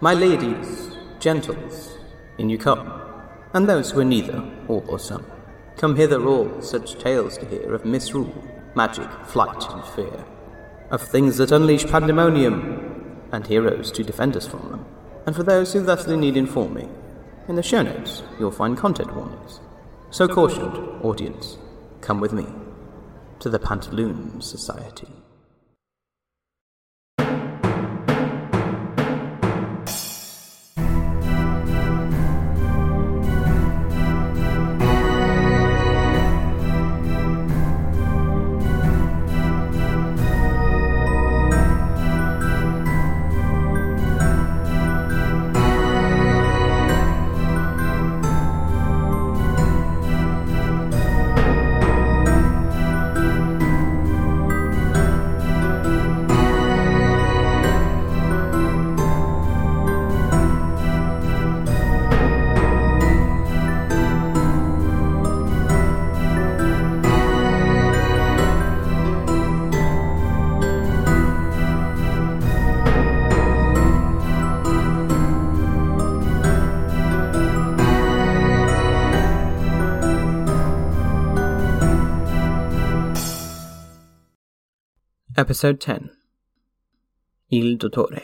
My ladies, gentles, in you come, and those who are neither, all or some. Come hither all, such tales to hear of misrule, magic, flight, and fear, of things that unleash pandemonium, and heroes to defend us from them. And for those who thusly need informing, in the show notes you'll find content warnings. So cautioned, audience, come with me to the Pantaloon Society. Episode 10. Il Dottore.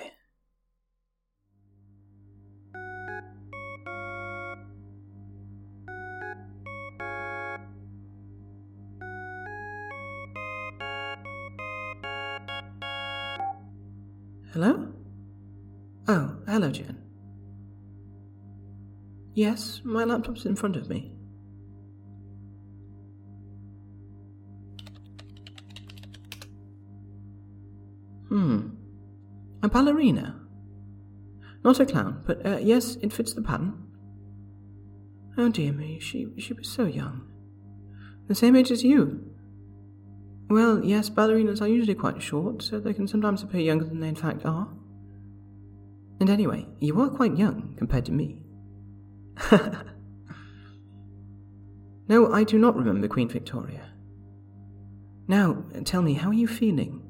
Hello? Oh, hello, Jen. Yes, my laptop's in front of me. A ballerina. Not a clown, but yes, it fits the pattern. Oh dear me, she was so young. The same age as you. Well, yes, ballerinas are usually quite short, so they can sometimes appear younger than they in fact are. And anyway, you are quite young compared to me. No, I do not remember Queen Victoria. Now, tell me, how are you feeling?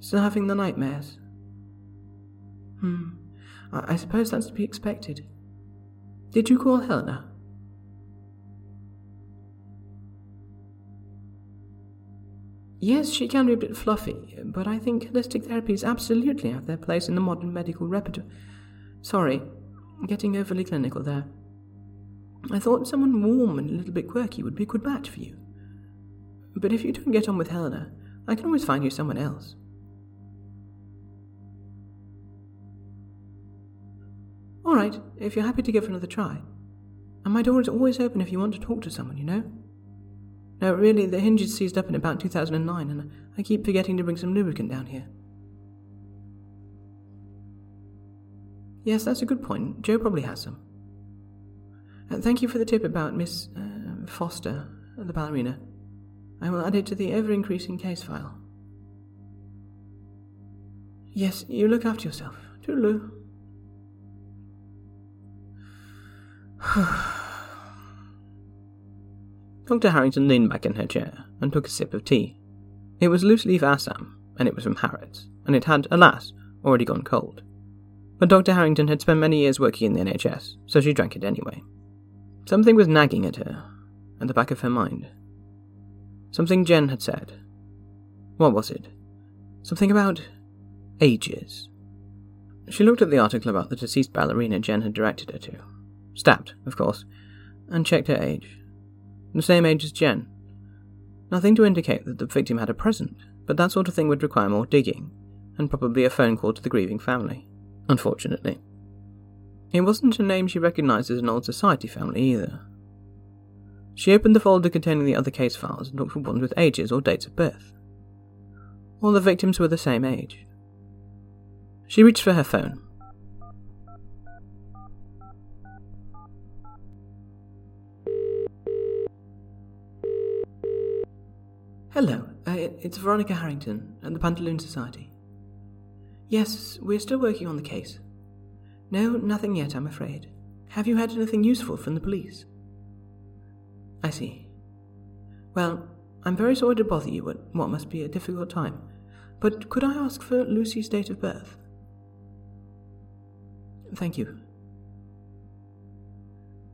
Still having the nightmares? I suppose that's to be expected. Did you call Helena? Yes, she can be a bit fluffy, but I think holistic therapies absolutely have their place in the modern medical repertoire. Sorry, getting overly clinical there. I thought someone warm and a little bit quirky would be a good match for you. But if you don't get on with Helena, I can always find you someone else. All right, if you're happy to give it another try. And my door is always open if you want to talk to someone, you know? No, really, the hinges seized up in about 2009, and I keep forgetting to bring some lubricant down here. Yes, that's a good point. Joe probably has some. Thank you for the tip about Miss Foster, the ballerina. I will add it to the ever-increasing case file. Yes, you look after yourself. Toodaloo. Dr. Harrington leaned back in her chair and took a sip of tea. It was loose-leaf Assam, and it was from Harrods, and it had, alas, already gone cold. But Dr. Harrington had spent many years working in the NHS, so she drank it anyway. Something was nagging at her, at the back of her mind. Something Jen had said. What was it? Something about ages. She looked at the article about the deceased ballerina Jen had directed her to. Stabbed, of course, and checked her age. The same age as Jen. Nothing to indicate that the victim had a present, but that sort of thing would require more digging, and probably a phone call to the grieving family, unfortunately. It wasn't a name she recognised as an old society family either. She opened the folder containing the other case files and looked for ones with ages or dates of birth. All the victims were the same age. She reached for her phone. Hello, it's Veronica Harrington at the Pantaloon Society. Yes, we're still working on the case. No, nothing yet, I'm afraid. Have you had anything useful from the police? I see. Well, I'm very sorry to bother you at what must be a difficult time. But could I ask for Lucy's date of birth? Thank you.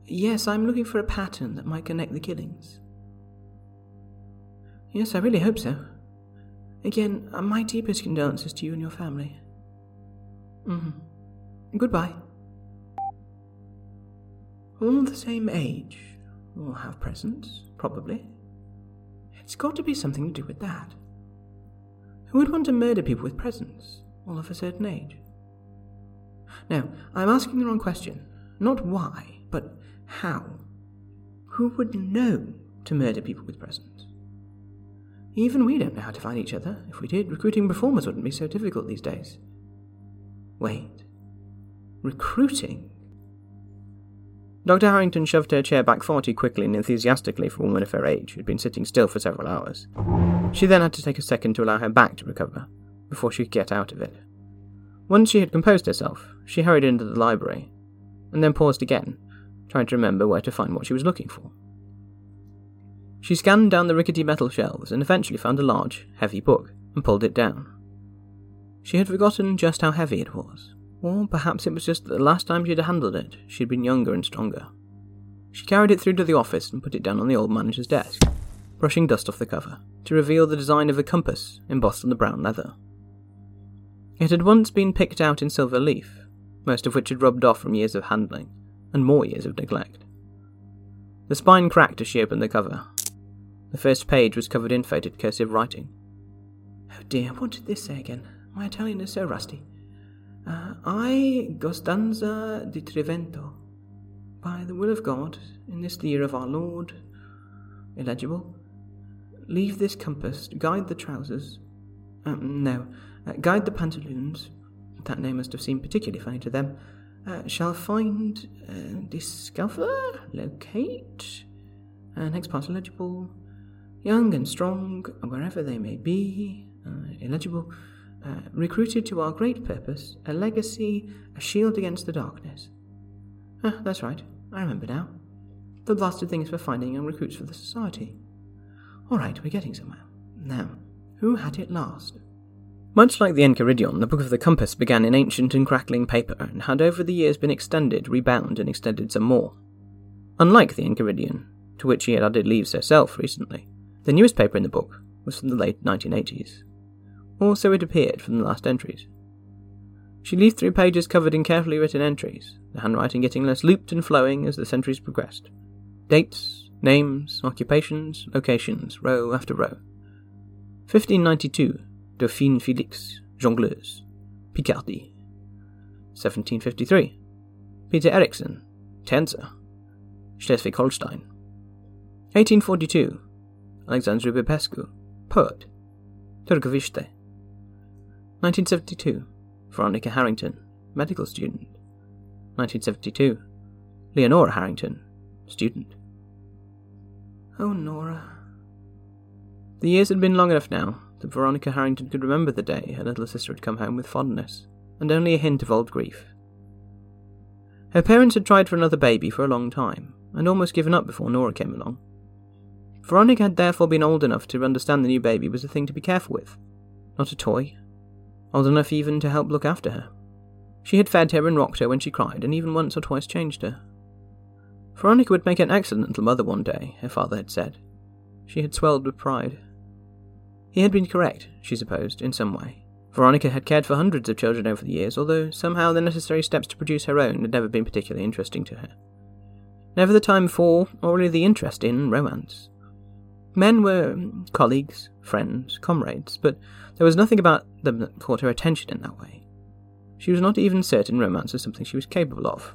Yes, I'm looking for a pattern that might connect the killings. Yes, I really hope so. Again, my deepest condolences to you and your family. Goodbye. All the same age. All have presents, probably. It's got to be something to do with that. Who would want to murder people with presents, all of a certain age? No, I'm asking the wrong question. Not why, but how. Who would know to murder people with presents? Even we don't know how to find each other. If we did, recruiting performers wouldn't be so difficult these days. Wait. Recruiting? Dr. Harrington shoved her chair back 40 quickly and enthusiastically for a woman of her age, who'd been sitting still for several hours. She then had to take a second to allow her back to recover, before she could get out of it. Once she had composed herself, she hurried into the library, and then paused again, trying to remember where to find what she was looking for. She scanned down the rickety metal shelves and eventually found a large, heavy book, and pulled it down. She had forgotten just how heavy it was, or perhaps it was just that the last time she'd handled it, she'd been younger and stronger. She carried it through to the office and put it down on the old manager's desk, brushing dust off the cover, to reveal the design of a compass embossed on the brown leather. It had once been picked out in silver leaf, most of which had rubbed off from years of handling, and more years of neglect. The spine cracked as she opened the cover. The first page was covered in faded cursive writing. Oh dear, what did this say again? My Italian is so rusty. I, Gostanza di Trivento, by the will of God, in this the year of our Lord, illegible, leave this compass, guide the trousers, guide the pantaloons, that name must have seemed particularly funny to them, shall find, discover, locate, next part illegible, young and strong, wherever they may be, illegible, recruited to our great purpose, a legacy, a shield against the darkness. That's right, I remember now. The blasted thing is for finding young recruits for the society. All right, we're getting somewhere. Now, who had it last? Much like the Enchiridion, the Book of the Compass began in ancient and crackling paper, and had over the years been extended, rebound, and extended some more. Unlike the Enchiridion, to which she had added leaves herself recently, the newest paper in the book was from the late 1980s. Or so it appeared from the last entries. She leafed through pages covered in carefully written entries, the handwriting getting less looped and flowing as the centuries progressed. Dates, names, occupations, locations, row after row. 1592. Dauphine Felix, Jongleuse, Picardy. 1753. Peter Eriksson, Tänzer, Schleswig-Holstein. 1842. Alexandru Bipescu, poet, Târgoviște. 1972. Veronica Harrington, medical student. 1972. Leonora Harrington, student. Oh, Nora. The years had been long enough now that Veronica Harrington could remember the day her little sister had come home with fondness, and only a hint of old grief. Her parents had tried for another baby for a long time, and almost given up before Nora came along. Veronica had therefore been old enough to understand the new baby was a thing to be careful with, not a toy, old enough even to help look after her. She had fed her and rocked her when she cried, and even once or twice changed her. Veronica would make an excellent little mother one day, her father had said. She had swelled with pride. He had been correct, she supposed, in some way. Veronica had cared for hundreds of children over the years, although somehow the necessary steps to produce her own had never been particularly interesting to her. Never the time for, or really the interest in, romance. Men were colleagues, friends, comrades, but there was nothing about them that caught her attention in that way. She was not even certain romance was something she was capable of.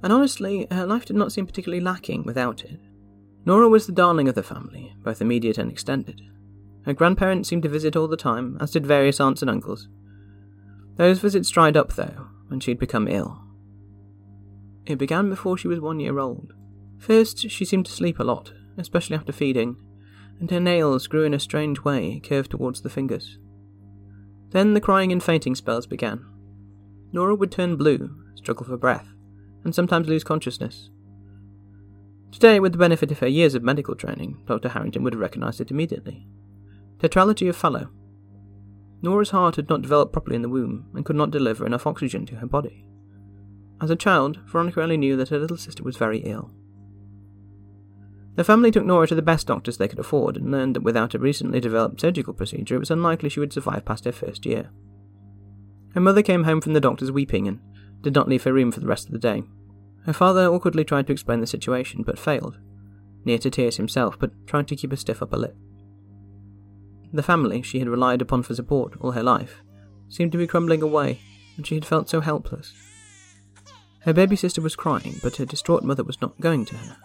And honestly, her life did not seem particularly lacking without it. Nora was the darling of the family, both immediate and extended. Her grandparents seemed to visit all the time, as did various aunts and uncles. Those visits dried up, though, when she'd become ill. It began before she was 1 year old. First, she seemed to sleep a lot, especially after feeding, and her nails grew in a strange way, curved towards the fingers. Then the crying and fainting spells began. Nora would turn blue, struggle for breath, and sometimes lose consciousness. Today, with the benefit of her years of medical training, Dr. Harrington would have recognised it immediately. Tetralogy of Fallot. Nora's heart had not developed properly in the womb and could not deliver enough oxygen to her body. As a child, Veronica only knew that her little sister was very ill. The family took Nora to the best doctors they could afford and learned that without a recently developed surgical procedure, it was unlikely she would survive past her first year. Her mother came home from the doctors weeping and did not leave her room for the rest of the day. Her father awkwardly tried to explain the situation, but failed, near to tears himself, but tried to keep a stiff upper lip. The family she had relied upon for support all her life seemed to be crumbling away, and she had felt so helpless. Her baby sister was crying, but her distraught mother was not going to her.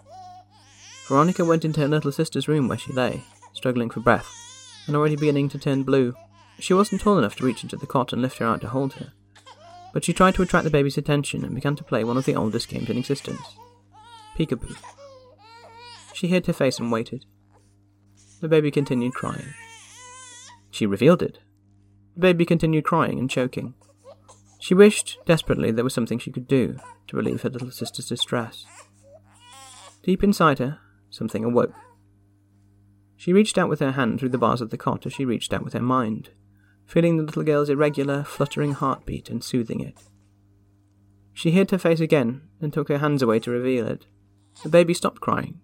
Veronica went into her little sister's room where she lay, struggling for breath, and already beginning to turn blue. She wasn't tall enough to reach into the cot and lift her out to hold her, but she tried to attract the baby's attention and began to play one of the oldest games in existence, peekaboo. She hid her face and waited. The baby continued crying. She revealed it. The baby continued crying and choking. She wished, desperately, there was something she could do to relieve her little sister's distress. Deep inside her, something awoke. She reached out with her hand through the bars of the cot as she reached out with her mind, feeling the little girl's irregular, fluttering heartbeat and soothing it. She hid her face again and took her hands away to reveal it. The baby stopped crying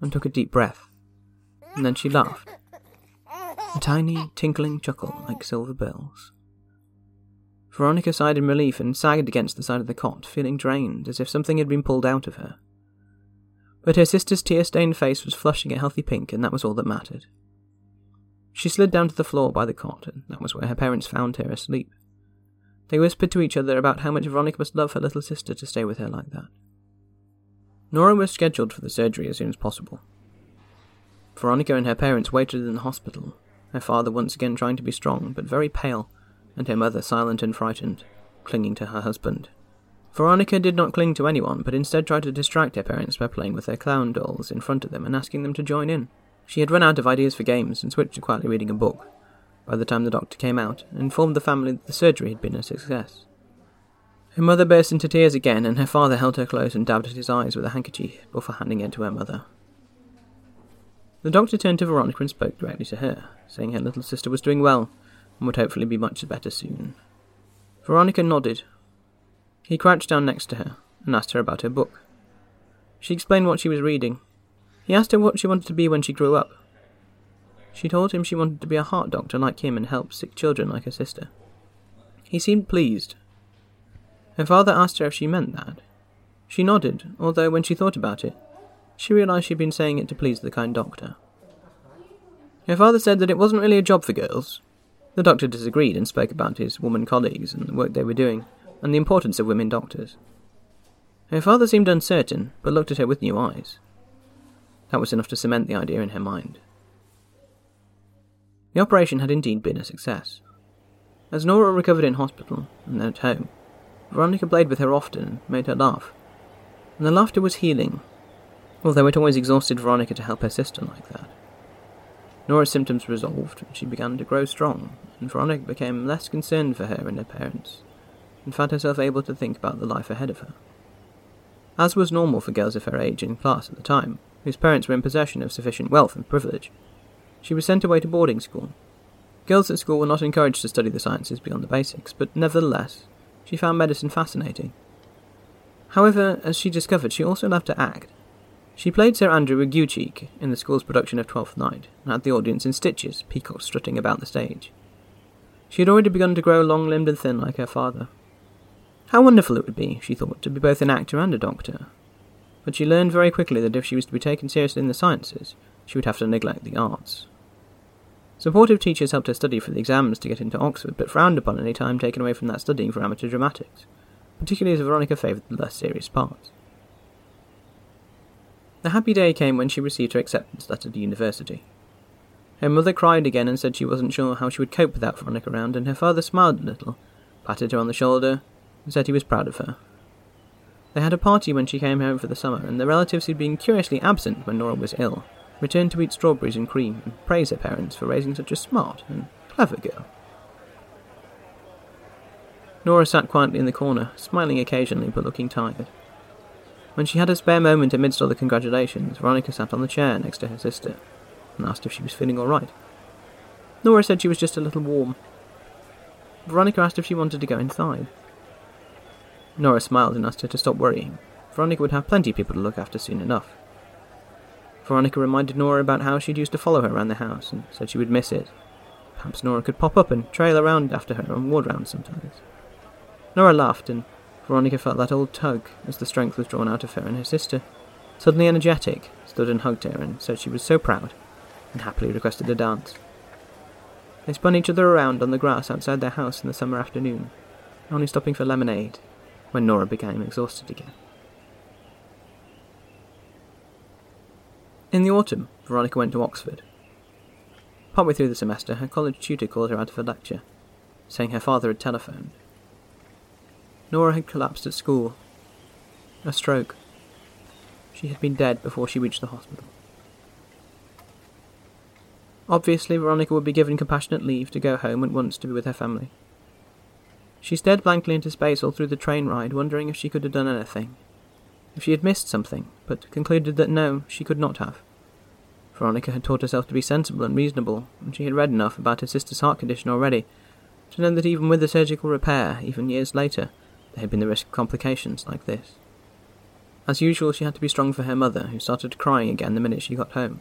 and took a deep breath, and then she laughed. A tiny, tinkling chuckle like silver bells. Veronica sighed in relief and sagged against the side of the cot, feeling drained, as if something had been pulled out of her. But her sister's tear-stained face was flushing a healthy pink, and that was all that mattered. She slid down to the floor by the cot, and that was where her parents found her asleep. They whispered to each other about how much Veronica must love her little sister to stay with her like that. Nora was scheduled for the surgery as soon as possible. Veronica and her parents waited in the hospital, her father once again trying to be strong, but very pale, and her mother silent and frightened, clinging to her husband. Veronica did not cling to anyone, but instead tried to distract her parents by playing with their clown dolls in front of them and asking them to join in. She had run out of ideas for games and switched to quietly reading a book, by the time the doctor came out and informed the family that the surgery had been a success. Her mother burst into tears again, and her father held her close and dabbed at his eyes with a handkerchief before handing it to her mother. The doctor turned to Veronica and spoke directly to her, saying her little sister was doing well and would hopefully be much better soon. Veronica nodded. He crouched down next to her and asked her about her book. She explained what she was reading. He asked her what she wanted to be when she grew up. She told him she wanted to be a heart doctor like him and help sick children like her sister. He seemed pleased. Her father asked her if she meant that. She nodded, although when she thought about it, she realized she'd been saying it to please the kind doctor. Her father said that it wasn't really a job for girls. The doctor disagreed and spoke about his woman colleagues and the work they were doing, and the importance of women doctors. Her father seemed uncertain, but looked at her with new eyes. That was enough to cement the idea in her mind. The operation had indeed been a success. As Nora recovered in hospital, and then at home, Veronica played with her often and made her laugh, and the laughter was healing, although it always exhausted Veronica to help her sister like that. Nora's symptoms resolved, and she began to grow strong, and Veronica became less concerned for her and her parents, and found herself able to think about the life ahead of her. As was normal for girls of her age and class at the time, whose parents were in possession of sufficient wealth and privilege, she was sent away to boarding school. Girls at school were not encouraged to study the sciences beyond the basics, but nevertheless, she found medicine fascinating. However, as she discovered, she also loved to act. She played Sir Andrew Aguecheek in the school's production of Twelfth Night, and had the audience in stitches, peacocks strutting about the stage. She had already begun to grow long-limbed and thin like her father. How wonderful it would be, she thought, to be both an actor and a doctor. But she learned very quickly that if she was to be taken seriously in the sciences, she would have to neglect the arts. Supportive teachers helped her study for the exams to get into Oxford, but frowned upon any time taken away from that studying for amateur dramatics, particularly as Veronica favoured the less serious parts. The happy day came when she received her acceptance letter to university. Her mother cried again and said she wasn't sure how she would cope without Veronica around, and her father smiled a little, patted her on the shoulder, and said he was proud of her. They had a party when she came home for the summer, and the relatives who'd been curiously absent when Nora was ill returned to eat strawberries and cream and praise her parents for raising such a smart and clever girl. Nora sat quietly in the corner, smiling occasionally but looking tired. When she had a spare moment amidst all the congratulations, Veronica sat on the chair next to her sister and asked if she was feeling all right. Nora said she was just a little warm. Veronica asked if she wanted to go inside. Nora smiled and asked her to stop worrying. Veronica would have plenty of people to look after soon enough. Veronica reminded Nora about how she'd used to follow her around the house and said she would miss it. Perhaps Nora could pop up and trail around after her on ward rounds sometimes. Nora laughed, and Veronica felt that old tug as the strength was drawn out of her and her sister. Suddenly energetic, stood and hugged her and said she was so proud, and happily requested a dance. They spun each other around on the grass outside their house in the summer afternoon, only stopping for lemonade, when Nora became exhausted again. In the autumn, Veronica went to Oxford. Partway through the semester, her college tutor called her out of a lecture, saying her father had telephoned. Nora had collapsed at school. A stroke. She had been dead before she reached the hospital. Obviously, Veronica would be given compassionate leave to go home at once to be with her family. She stared blankly into space all through the train ride, wondering if she could have done anything. If she had missed something, but concluded that no, she could not have. Veronica had taught herself to be sensible and reasonable, and she had read enough about her sister's heart condition already, to know that even with the surgical repair, even years later, there had been the risk of complications like this. As usual, she had to be strong for her mother, who started crying again the minute she got home.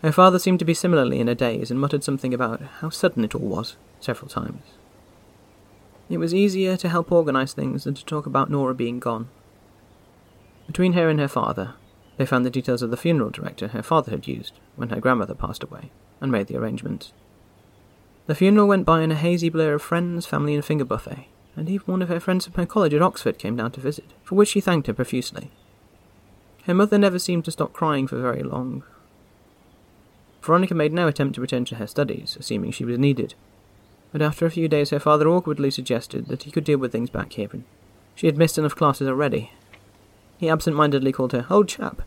Her father seemed to be similarly in a daze and muttered something about how sudden it all was, several times. It was easier to help organise things than to talk about Nora being gone. Between her and her father, they found the details of the funeral director her father had used when her grandmother passed away, and made the arrangements. The funeral went by in a hazy blur of friends, family and finger buffet, and even one of her friends from her college at Oxford came down to visit, for which she thanked her profusely. Her mother never seemed to stop crying for very long. Veronica made no attempt to return to her studies, assuming she was needed, but after a few days her father awkwardly suggested that he could deal with things back here, and she had missed enough classes already. He absent-mindedly called her "old chap"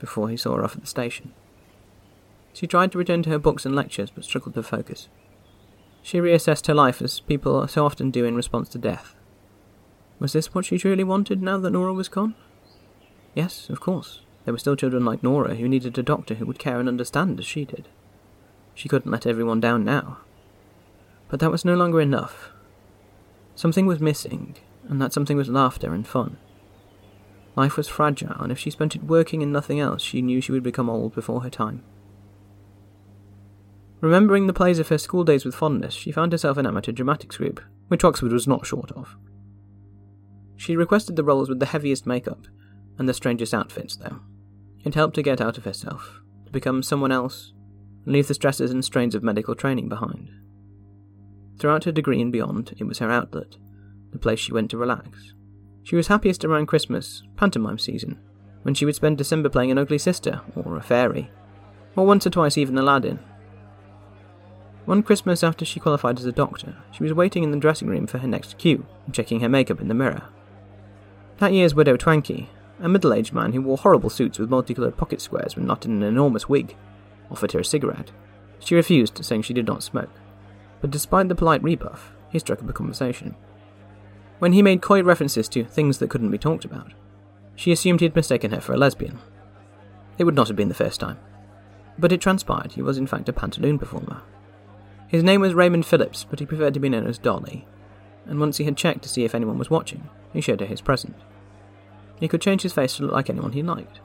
before he saw her off at the station. She tried to return to her books and lectures, but struggled to focus. She reassessed her life, as people so often do in response to death. Was this what she truly wanted now that Nora was gone? Yes, of course. There were still children like Nora who needed a doctor who would care and understand as she did. She couldn't let everyone down now. But that was no longer enough. Something was missing, and that something was laughter and fun. Life was fragile, and if she spent it working and nothing else, she knew she would become old before her time. Remembering the plays of her school days with fondness, she found herself an amateur dramatics group, which Oxford was not short of. She requested the roles with the heaviest makeup, and the strangest outfits, though. It helped her get out of herself, to become someone else, and leave the stresses and strains of medical training behind. Throughout her degree and beyond, it was her outlet, the place she went to relax. She was happiest around Christmas, pantomime season, when she would spend December playing an ugly sister, or a fairy, or once or twice even Aladdin. One Christmas after she qualified as a doctor, she was waiting in the dressing room for her next cue, and checking her makeup in the mirror. That year's widow Twankey, a middle-aged man who wore horrible suits with multicoloured pocket squares when not in an enormous wig, offered her a cigarette. She refused, saying she did not smoke. But despite the polite rebuff, he struck up a conversation. When he made coy references to things that couldn't be talked about, she assumed he had mistaken her for a lesbian. It would not have been the first time. But it transpired he was in fact a pantaloon performer. His name was Raymond Phillips, but he preferred to be known as Dolly, and once he had checked to see if anyone was watching, he showed her his present. He could change his face to look like anyone he liked.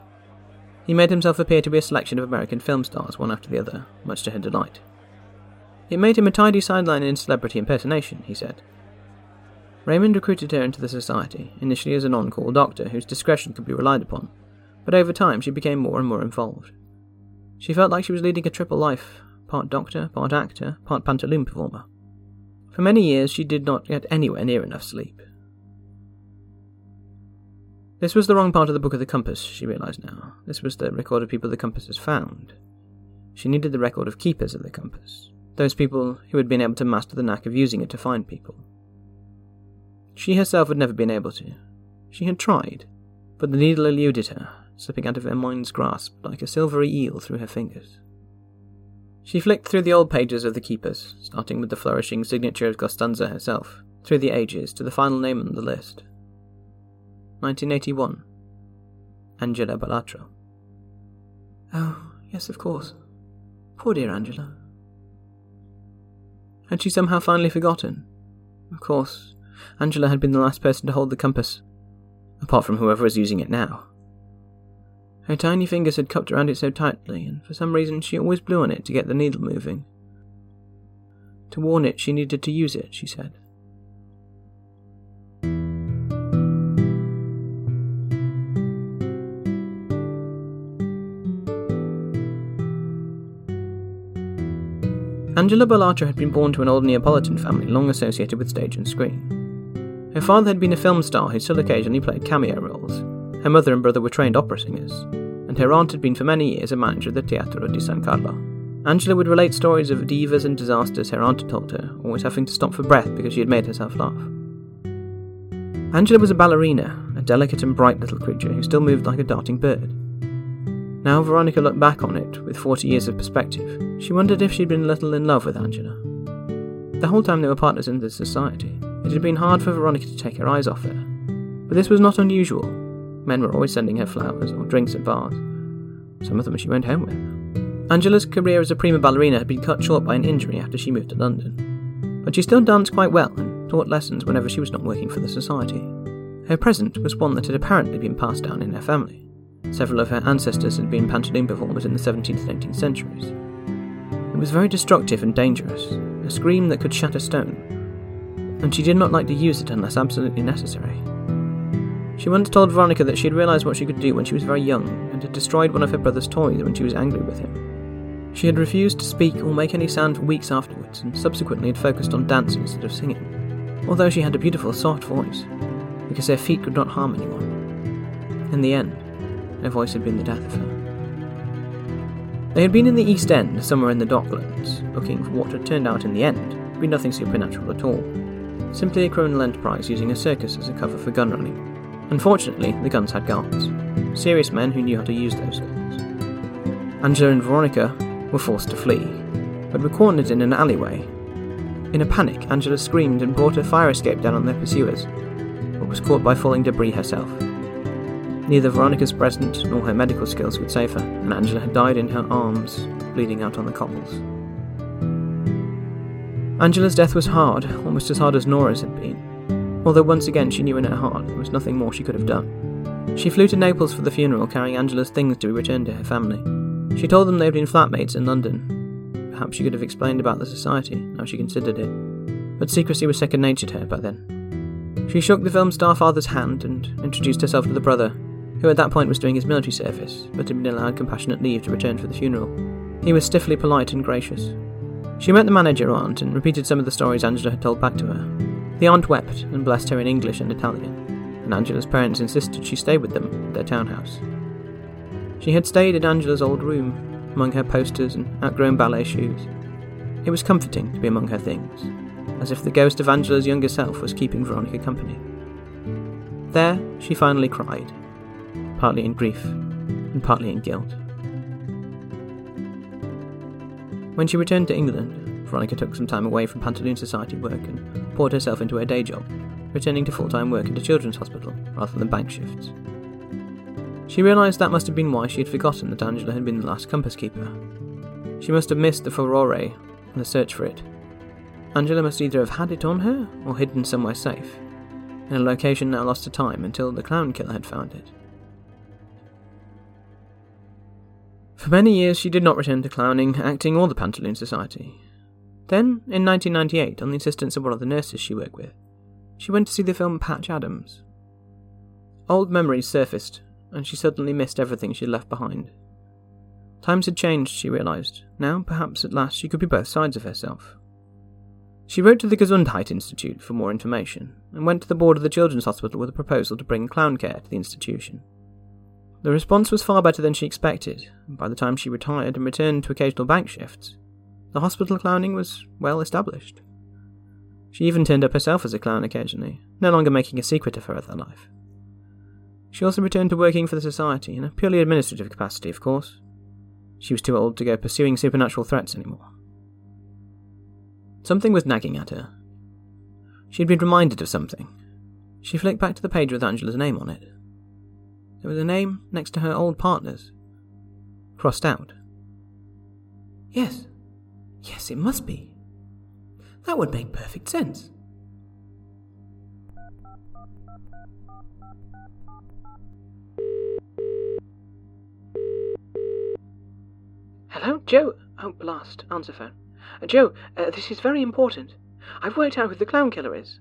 He made himself appear to be a selection of American film stars, one after the other, much to her delight. It made him a tidy sideline in celebrity impersonation, he said. Raymond recruited her into the society, initially as an on-call doctor whose discretion could be relied upon, but over time she became more and more involved. She felt like she was leading a triple life, part doctor, part actor, part pantaloon performer. For many years she did not get anywhere near enough sleep. This was the wrong part of the Book of the Compass, she realised now. This was the record of people the Compass has found. She needed the record of keepers of the Compass, those people who had been able to master the knack of using it to find people. She herself had never been able to. She had tried, but the needle eluded her, slipping out of her mind's grasp like a silvery eel through her fingers. She flicked through the old pages of the keepers, starting with the flourishing signature of Gostanza herself, through the ages to the final name on the list. 1981. Angela Ballatro. Oh, yes, of course. Poor dear Angela. Had she somehow finally forgotten? Of course, Angela had been the last person to hold the compass, apart from whoever was using it now. Her tiny fingers had cupped around it so tightly, and for some reason she always blew on it to get the needle moving. To warn it, she needed to use it, she said. Angela Ballatro had been born to an old Neapolitan family long associated with stage and screen. Her father had been a film star who still occasionally played cameo roles. Her mother and brother were trained opera singers, and her aunt had been for many years a manager of the Teatro di San Carlo. Angela would relate stories of divas and disasters her aunt had told her, always having to stop for breath because she had made herself laugh. Angela was a ballerina, a delicate and bright little creature who still moved like a darting bird. Now Veronica looked back on it, with 40 years of perspective, she wondered if she'd been a little in love with Angela. The whole time they were partners in this society, it had been hard for Veronica to take her eyes off her. But this was not unusual. Men were always sending her flowers or drinks at bars. Some of them she went home with. Angela's career as a prima ballerina had been cut short by an injury after she moved to London. But she still danced quite well and taught lessons whenever she was not working for the society. Her present was one that had apparently been passed down in her family. Several of her ancestors had been pantaloon performers in the 17th and 18th centuries. It was very destructive and dangerous, a scream that could shatter stone, and she did not like to use it unless absolutely necessary. She once told Veronica that she had realised what she could do when she was very young, and had destroyed one of her brother's toys when she was angry with him. She had refused to speak or make any sound for weeks afterwards, and subsequently had focused on dancing instead of singing, although she had a beautiful soft voice, because her feet could not harm anyone. In the end, her voice had been the death of her. They had been in the East End, somewhere in the Docklands, looking for what had turned out in the end to be nothing supernatural at all, simply a criminal enterprise using a circus as a cover for gun running. Unfortunately, the guns had guards, serious men who knew how to use those guns. Angela and Veronica were forced to flee, but were cornered in an alleyway. In a panic, Angela screamed and brought her fire escape down on their pursuers, but was caught by falling debris herself. Neither Veronica's present nor her medical skills would save her, and Angela had died in her arms, bleeding out on the cobbles. Angela's death was hard, almost as hard as Nora's had been, although once again she knew in her heart there was nothing more she could have done. She flew to Naples for the funeral, carrying Angela's things to be returned to her family. She told them they had been flatmates in London. Perhaps she could have explained about the society, now she considered it, but secrecy was second nature to her by then. She shook the film star father's hand and introduced herself to the brother, who at that point was doing his military service, but had been allowed compassionate leave to return for the funeral. He was stiffly polite and gracious. She met the manager aunt and repeated some of the stories Angela had told back to her. The aunt wept and blessed her in English and Italian, and Angela's parents insisted she stay with them at their townhouse. She had stayed in Angela's old room, among her posters and outgrown ballet shoes. It was comforting to be among her things, as if the ghost of Angela's younger self was keeping Veronica company. There, she finally cried, partly in grief, and partly in guilt. When she returned to England, Veronica took some time away from Pantaloon Society work and poured herself into her day job, returning to full-time work at a children's hospital, rather than bank shifts. She realised that must have been why she had forgotten that Angela had been the last compass keeper. She must have missed the furore and the search for it. Angela must either have had it on her, or hidden somewhere safe, in a location now lost to time until the clown killer had found it. For many years she did not return to clowning, acting, or the Pantaloon Society. Then, in 1998, on the insistence of one of the nurses she worked with, she went to see the film Patch Adams. Old memories surfaced, and she suddenly missed everything she had left behind. Times had changed, she realised. Now, perhaps at last, she could be both sides of herself. She wrote to the Gesundheit Institute for more information, and went to the board of the Children's Hospital with a proposal to bring clown care to the institution. The response was far better than she expected, and by the time she retired and returned to occasional bank shifts, the hospital clowning was well established. She even turned up herself as a clown occasionally, no longer making a secret of her other life. She also returned to working for the society, in a purely administrative capacity, of course. She was too old to go pursuing supernatural threats anymore. Something was nagging at her. She had been reminded of something. She flicked back to the page with Angela's name on it. There was a name next to her old partner's, crossed out. Yes, it must be. That would make perfect sense. Oh, Joe. Oh, blast. Answer phone. Joe, this is very important. I've worked out who the clown killer is.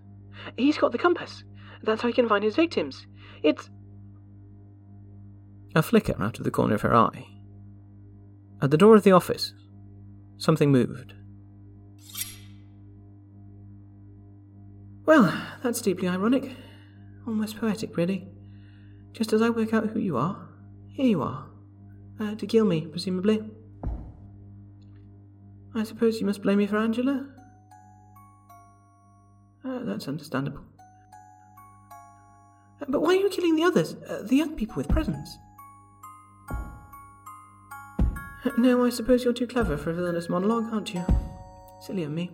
He's got the compass. That's how he can find his victims. It's... A flicker out of the corner of her eye. At the door of the office, something moved. Well, that's deeply ironic. Almost poetic, really. Just as I work out who you are, here you are. To kill me, presumably. I suppose you must blame me for Angela? That's understandable. But why are you killing the others? The young people with presents? No, I suppose you're too clever for a villainous monologue, aren't you? Silly of me.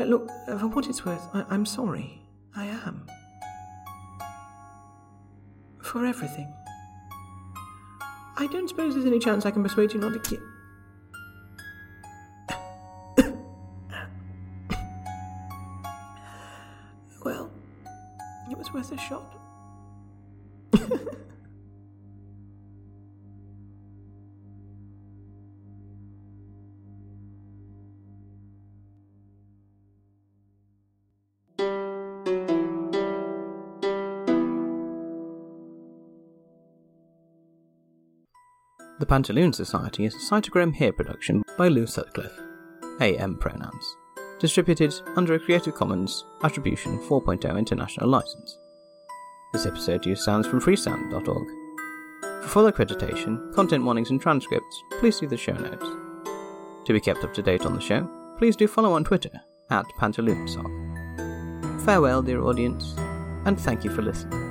Look, for what it's worth, I'm sorry. I am. For everything. I don't suppose there's any chance I can persuade you not to kill... Well, it was worth a shot. The Pantaloon Society is a Cytochrome Hear production by Lou Sutcliffe, AM pronouns, distributed under a Creative Commons Attribution 4.0 International License. This episode used sounds from freesound.org. For full accreditation, content warnings and transcripts, please see the show notes. To be kept up to date on the show, please do follow on Twitter @PantaloonSoc. Farewell, dear audience, and thank you for listening.